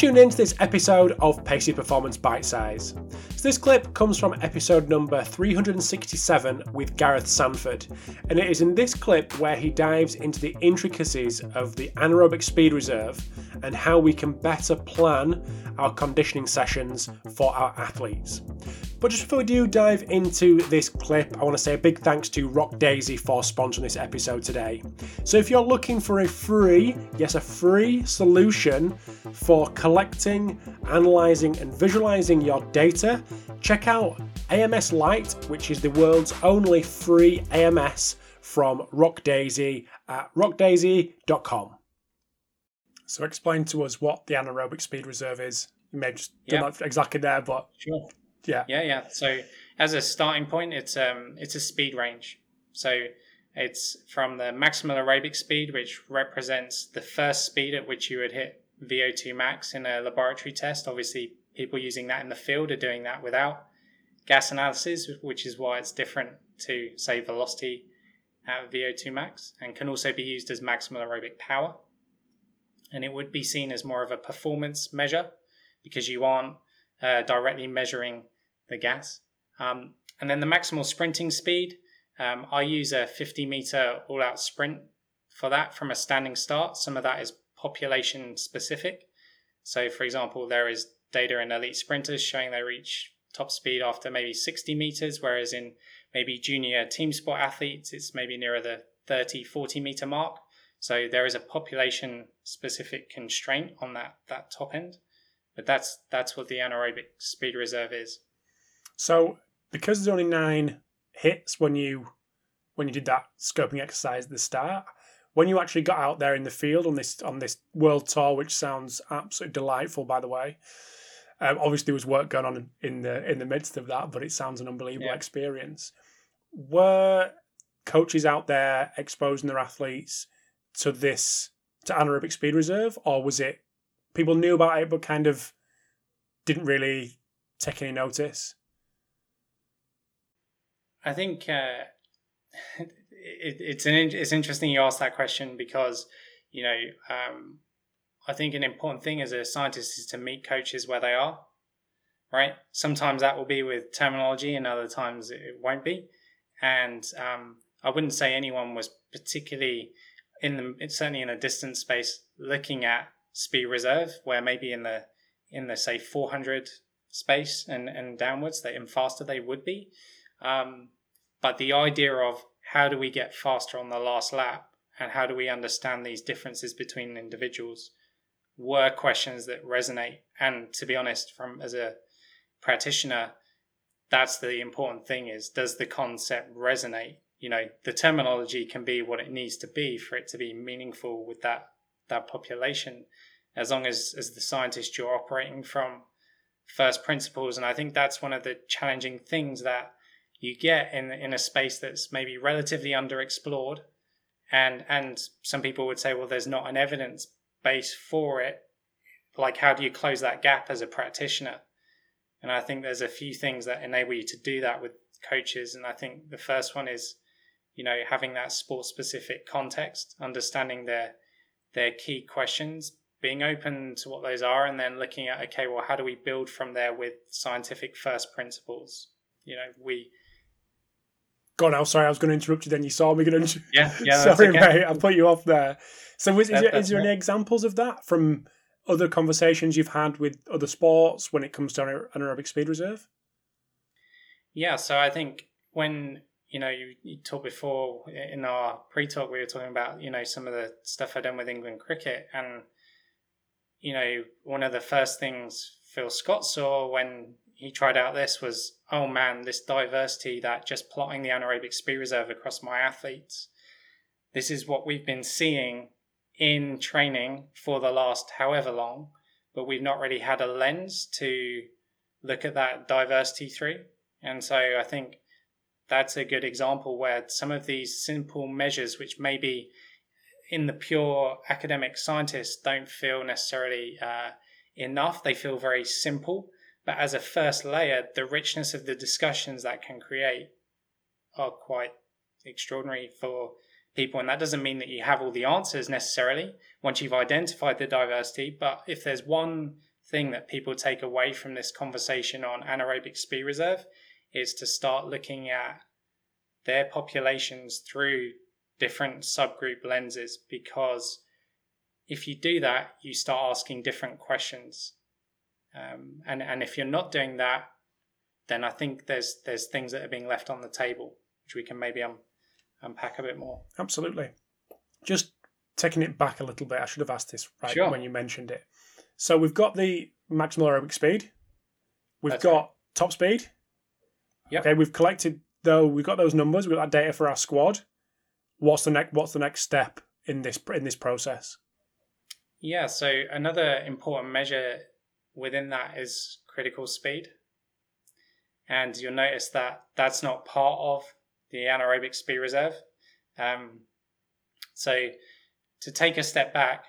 tuned in to this episode of Pacey Performance Bite Size. So this clip comes from episode number 367 with Gareth Sanford, and it is in this clip where he dives into the intricacies of the anaerobic speed reserve and how we can better plan our conditioning sessions for our athletes. But just before we do dive into this clip, I want to say a big thanks to Rock Daisy for sponsoring this episode today. So if you're looking for a free, yes, a free solution for collecting, analysing and visualising your data, check out AMS Light, which is the world's only free AMS from Rock Daisy at rockdaisy.com. So explain to us what the anaerobic speed reserve is. You may have just done that exactly there, but... Sure. Yeah. So as a starting point, it's a speed range. So it's from the maximum aerobic speed, which represents the first speed at which you would hit VO2 max in a laboratory test. Obviously, people using that in the field are doing that without gas analysis, which is why it's different to, say, velocity at VO2 max, and can also be used as maximum aerobic power. And it would be seen as more of a performance measure because you aren't directly measuring the gas. And then the maximal sprinting speed, I use a 50-meter all-out sprint for that from a standing start. Some of that is population-specific. So, for example, there is data in elite sprinters showing they reach top speed after maybe 60 meters, whereas in maybe junior team sport athletes, it's maybe nearer the 30, 40-meter mark. So there is a population-specific constraint on that top end. But that's what the anaerobic speed reserve is. So because there's only 9 hits when you did that scoping exercise at the start, when you actually got out there in the field on this world tour, which sounds absolutely delightful, by the way, obviously there was work going on in the midst of that, but it sounds an unbelievable experience. Were coaches out there exposing their athletes to anaerobic speed reserve, or was it people knew about it, but kind of didn't really take any notice? I think it's interesting you ask that question because, you know, I think an important thing as a scientist is to meet coaches where they are, right? Sometimes that will be with terminology and other times it won't be. And I wouldn't say anyone was particularly, certainly in the distance space, looking at speed reserve, where maybe in the say 400 space and downwards, they in faster they would be, but the idea of how do we get faster on the last lap and how do we understand these differences between individuals were questions that resonate. And to be honest, from as a practitioner, that's the important thing, is does the concept resonate? You know, the terminology can be what it needs to be for it to be meaningful with that population, as long as the scientist you're operating from first principles. And I think that's one of the challenging things that you get in a space that's maybe relatively underexplored, and some people would say, well, there's not an evidence base for it. Like, how do you close that gap as a practitioner? And I think there's a few things that enable you to do that with coaches. And I think the first one is, you know, having that sport specific context, understanding their key questions, being open to what those are, and then looking at, okay, well, how do we build from there with scientific first principles? You know, we... God, I'm sorry, I was going to interrupt you then. You saw me going to... Yeah. Sorry, okay, mate, I put you off there. So is there any examples of that from other conversations you've had with other sports when it comes to anaerobic speed reserve? Yeah, so I think when... You know, you talked before in our pre-talk, we were talking about, you know, some of the stuff I've done with England cricket. And, you know, one of the first things Phil Scott saw when he tried out this was, oh man, this diversity, that just plotting the anaerobic speed reserve across my athletes. This is what we've been seeing in training for the last however long, but we've not really had a lens to look at that diversity through. And so I think that's a good example where some of these simple measures, which maybe in the pure academic scientists don't feel necessarily enough, they feel very simple, but as a first layer, the richness of the discussions that can create are quite extraordinary for people. And that doesn't mean that you have all the answers necessarily once you've identified the diversity, but if there's one thing that people take away from this conversation on anaerobic speed reserve is to start looking at their populations through different subgroup lenses, because if you do that, you start asking different questions. And if you're not doing that, then I think there's things that are being left on the table, which we can maybe unpack a bit more. Absolutely. Just taking it back a little bit, I should have asked this right when you mentioned it. So we've got the maximal aerobic speed. We've That's got right. top speed. Yep. Okay, we've collected, though, we've got those numbers, we've got that data for our squad. What's the next step in this process? Yeah, so another important measure within that is critical speed. And you'll notice that that's not part of the anaerobic speed reserve. So to take a step back,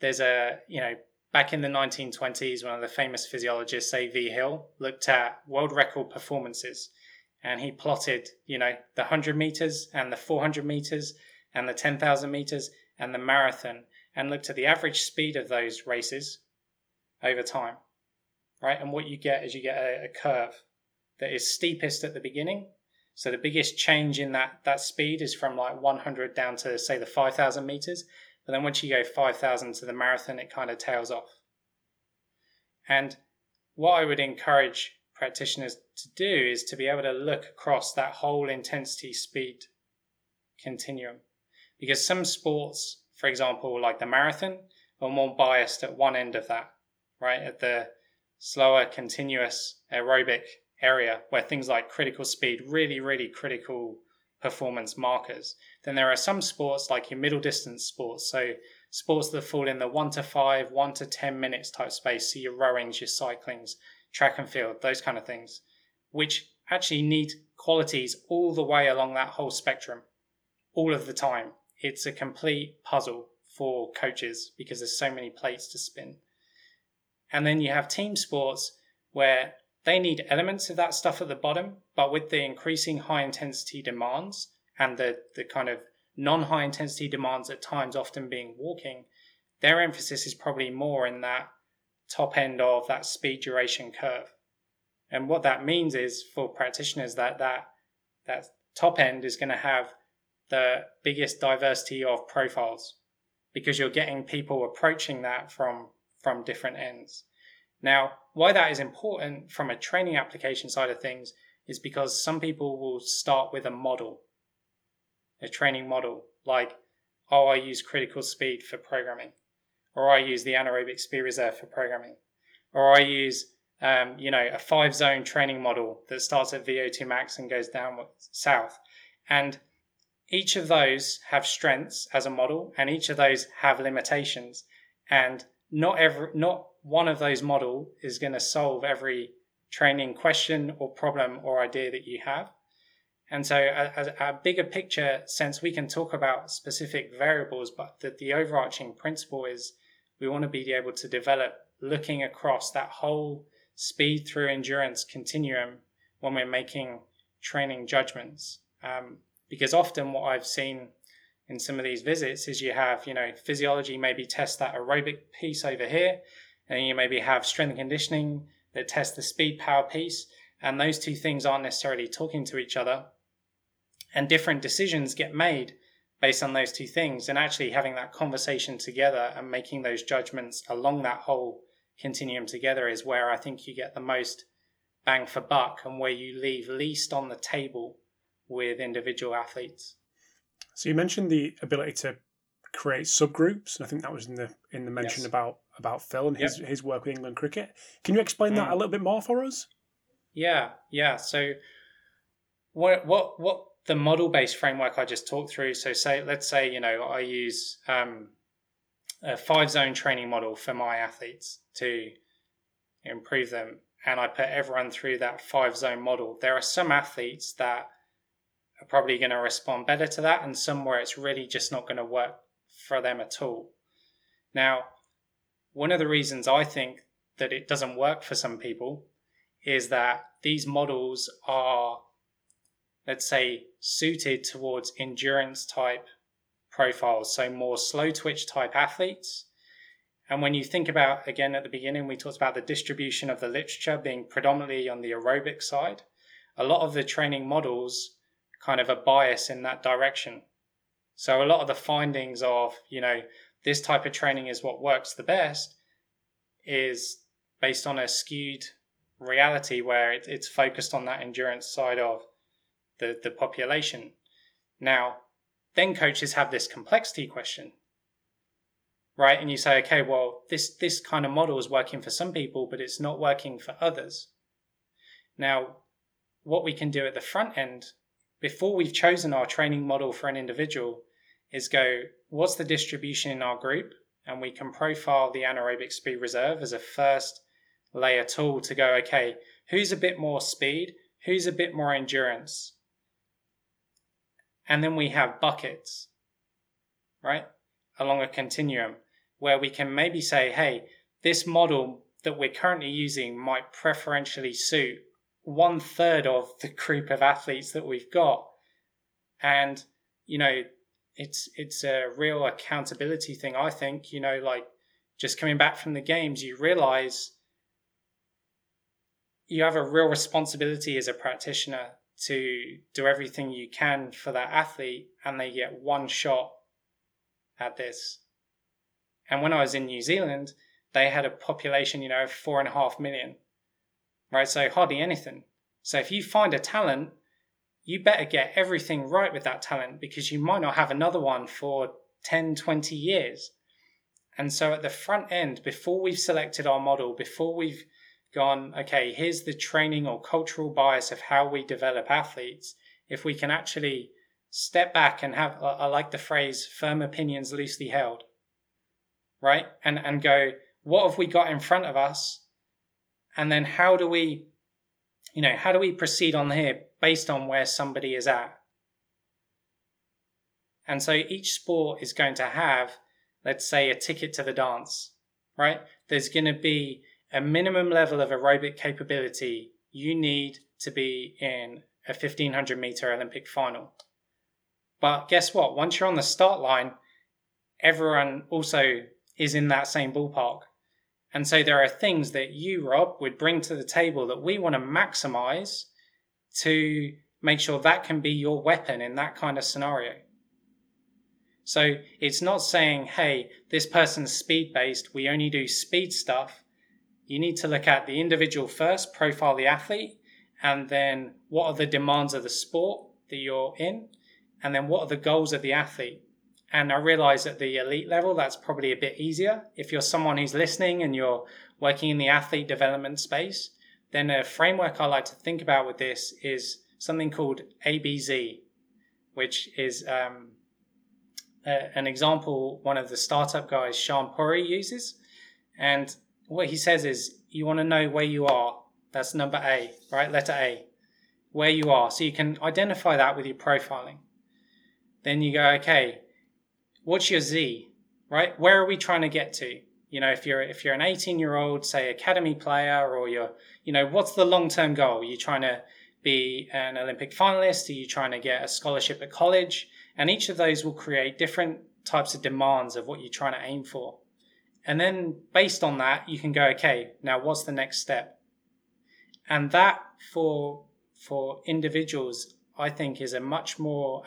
there's back in the 1920s, one of the famous physiologists, A.V. Hill, looked at world record performances, and he plotted, the 100 meters and the 400 meters and the 10,000 meters and the marathon, and looked at the average speed of those races over time, right? And what you get is you get a curve that is steepest at the beginning. So the biggest change in that speed is from 100 down to, say, the 5,000 meters. But then once you go 5,000 to the marathon, it kind of tails off. And what I would encourage practitioners to do is to be able to look across that whole intensity speed continuum. Because some sports, for example, like the marathon, are more biased at one end of that, right? At the slower, continuous aerobic area where things like critical speed, really, really critical performance markers. Then there are some sports like your middle distance sports. So sports that fall in the 1 to 5, 1 to 10 minutes type space. So your rowings, your cyclings, track and field, those kind of things, which actually need qualities all the way along that whole spectrum, all of the time. It's a complete puzzle for coaches because there's so many plates to spin. And then you have team sports where they need elements of that stuff at the bottom, but with the increasing high intensity demands and the kind of non-high intensity demands at times often being walking, their emphasis is probably more in that top end of that speed duration curve. And what that means is for practitioners that top end is going to have the biggest diversity of profiles, because you're getting people approaching that from different ends. Now, why that is important from a training application side of things is because some people will start with a model, a training model, like, I use critical speed for programming, or I use the anaerobic speed reserve for programming, or I use, a 5-zone training model that starts at VO2 max and goes down south. And each of those have strengths as a model, and each of those have limitations. And not one of those model is going to solve every training question or problem or idea that you have. And so as a bigger picture sense, we can talk about specific variables, but the overarching principle is we want to be able to develop looking across that whole speed through endurance continuum when we're making training judgments. Because often what I've seen in some of these visits is you have, physiology maybe test that aerobic piece over here, and you maybe have strength and conditioning that test the speed power piece, and those two things aren't necessarily talking to each other, and different decisions get made based on those two things. And actually having that conversation together and making those judgments along that whole continuum together is where I think you get the most bang for buck, and where you leave least on the table with individual athletes. So you mentioned the ability to create subgroups, and I think that was in the mention about Phil and his work with England cricket. Can you explain that a little bit more for us? Yeah. So what the model-based framework I just talked through. So let's say I use a 5-zone training model for my athletes to improve them, and I put everyone through that 5-zone model. There are some athletes that are probably going to respond better to that, and somewhere it's really just not going to work for them at all. Now, one of the reasons I think that it doesn't work for some people is that these models are, let's say, suited towards endurance type profiles, so more slow twitch type athletes, And when you think about, again, at the beginning, we talked about the distribution of the literature being predominantly on the aerobic side. A lot of the training models kind of a bias in that direction. So a lot of the findings of, you know, this type of training is what works the best is based on a skewed reality where it's focused on that endurance side of the population. Now, then coaches have this complexity question, right? And you say, okay, well, this kind of model is working for some people, but it's not working for others. Now, what we can do at the front end, before we've chosen our training model for an individual, is go, what's the distribution in our group? And we can profile the anaerobic speed reserve as a first layer tool to go, okay, who's a bit more speed? Who's a bit more endurance? And then we have buckets, right? Along a continuum where we can maybe say, hey, this model that we're currently using might preferentially suit 1/3 of the group of athletes that we've got. And, you know, it's a real accountability thing, I think. You know, like just coming back from the games, you realize you have a real responsibility as a practitioner to do everything you can for that athlete, and they get one shot at this. And when I was in New Zealand, they had a population, you know, of 4.5 million, right? So hardly anything. So if you find a talent, you better get everything right with that talent, because you might not have another one for 10, 20 years. And so at the front end, before we've selected our model, before we've gone, okay, here's the training or cultural bias of how we develop athletes, if we can actually step back and have, I like the phrase, firm opinions loosely held, right? And go, what have we got in front of us? And then how do we, you know, how do we proceed on here based on where somebody is at? And so each sport is going to have, let's say, a ticket to the dance, right? There's going to be a minimum level of aerobic capability you need to be in a 1500 meter Olympic final. But guess what? Once you're on the start line, everyone also is in that same ballpark. And so there are things that you, Rob, would bring to the table that we want to maximize to make sure that can be your weapon in that kind of scenario. So it's not saying, hey, this person's speed-based, we only do speed stuff. You need to look at the individual first, profile the athlete, and then what are the demands of the sport that you're in, and then what are the goals of the athlete. And I realize at the elite level, that's probably a bit easier. If you're someone who's listening and you're working in the athlete development space, then a framework I like to think about with this is something called ABZ, which is an example one of the startup guys, Sean Puri, uses. And what he says is, you want to know where you are. That's number A, right? Letter A, where you are. So you can identify that with your profiling. Then you go, okay, what's your Z, right? Where are we trying to get to? You know, if you're an 18-year-old, say academy player, or you're, you know, what's the long-term goal? Are you trying to be an Olympic finalist? Are you trying to get a scholarship at college? And each of those will create different types of demands of what you're trying to aim for. And then based on that, you can go, okay, now what's the next step? And that for individuals, I think, is a much more,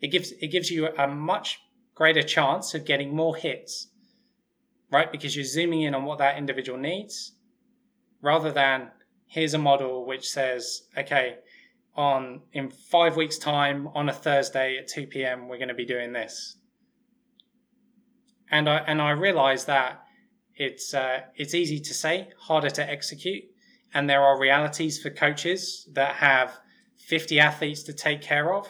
it gives you a much greater chance of getting more hits, right? Because you're zooming in on what that individual needs, rather than here's a model which says, okay, in 5 weeks' time, on a Thursday at 2 p.m., we're going to be doing this. And I realize that it's easy to say, harder to execute. And there are realities for coaches that have 50 athletes to take care of.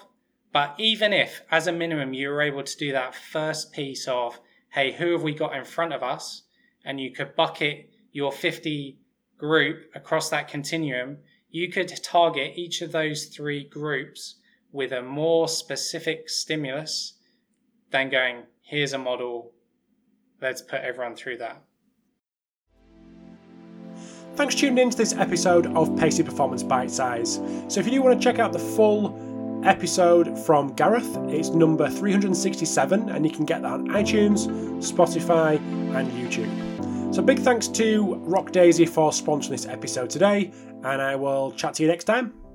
But even if, as a minimum, you were able to do that first piece of, hey, who have we got in front of us? And you could bucket your 50 group across that continuum. You could target each of those three groups with a more specific stimulus than going, here's a model, let's put everyone through that. Thanks for tuning in to this episode of Pacey Performance Bite Size. So if you do want to check out the full episode from Gareth. It's number 367, and you can get that on iTunes, Spotify and YouTube. So big thanks to Rock Daisy for sponsoring this episode today, and I will chat to you next time.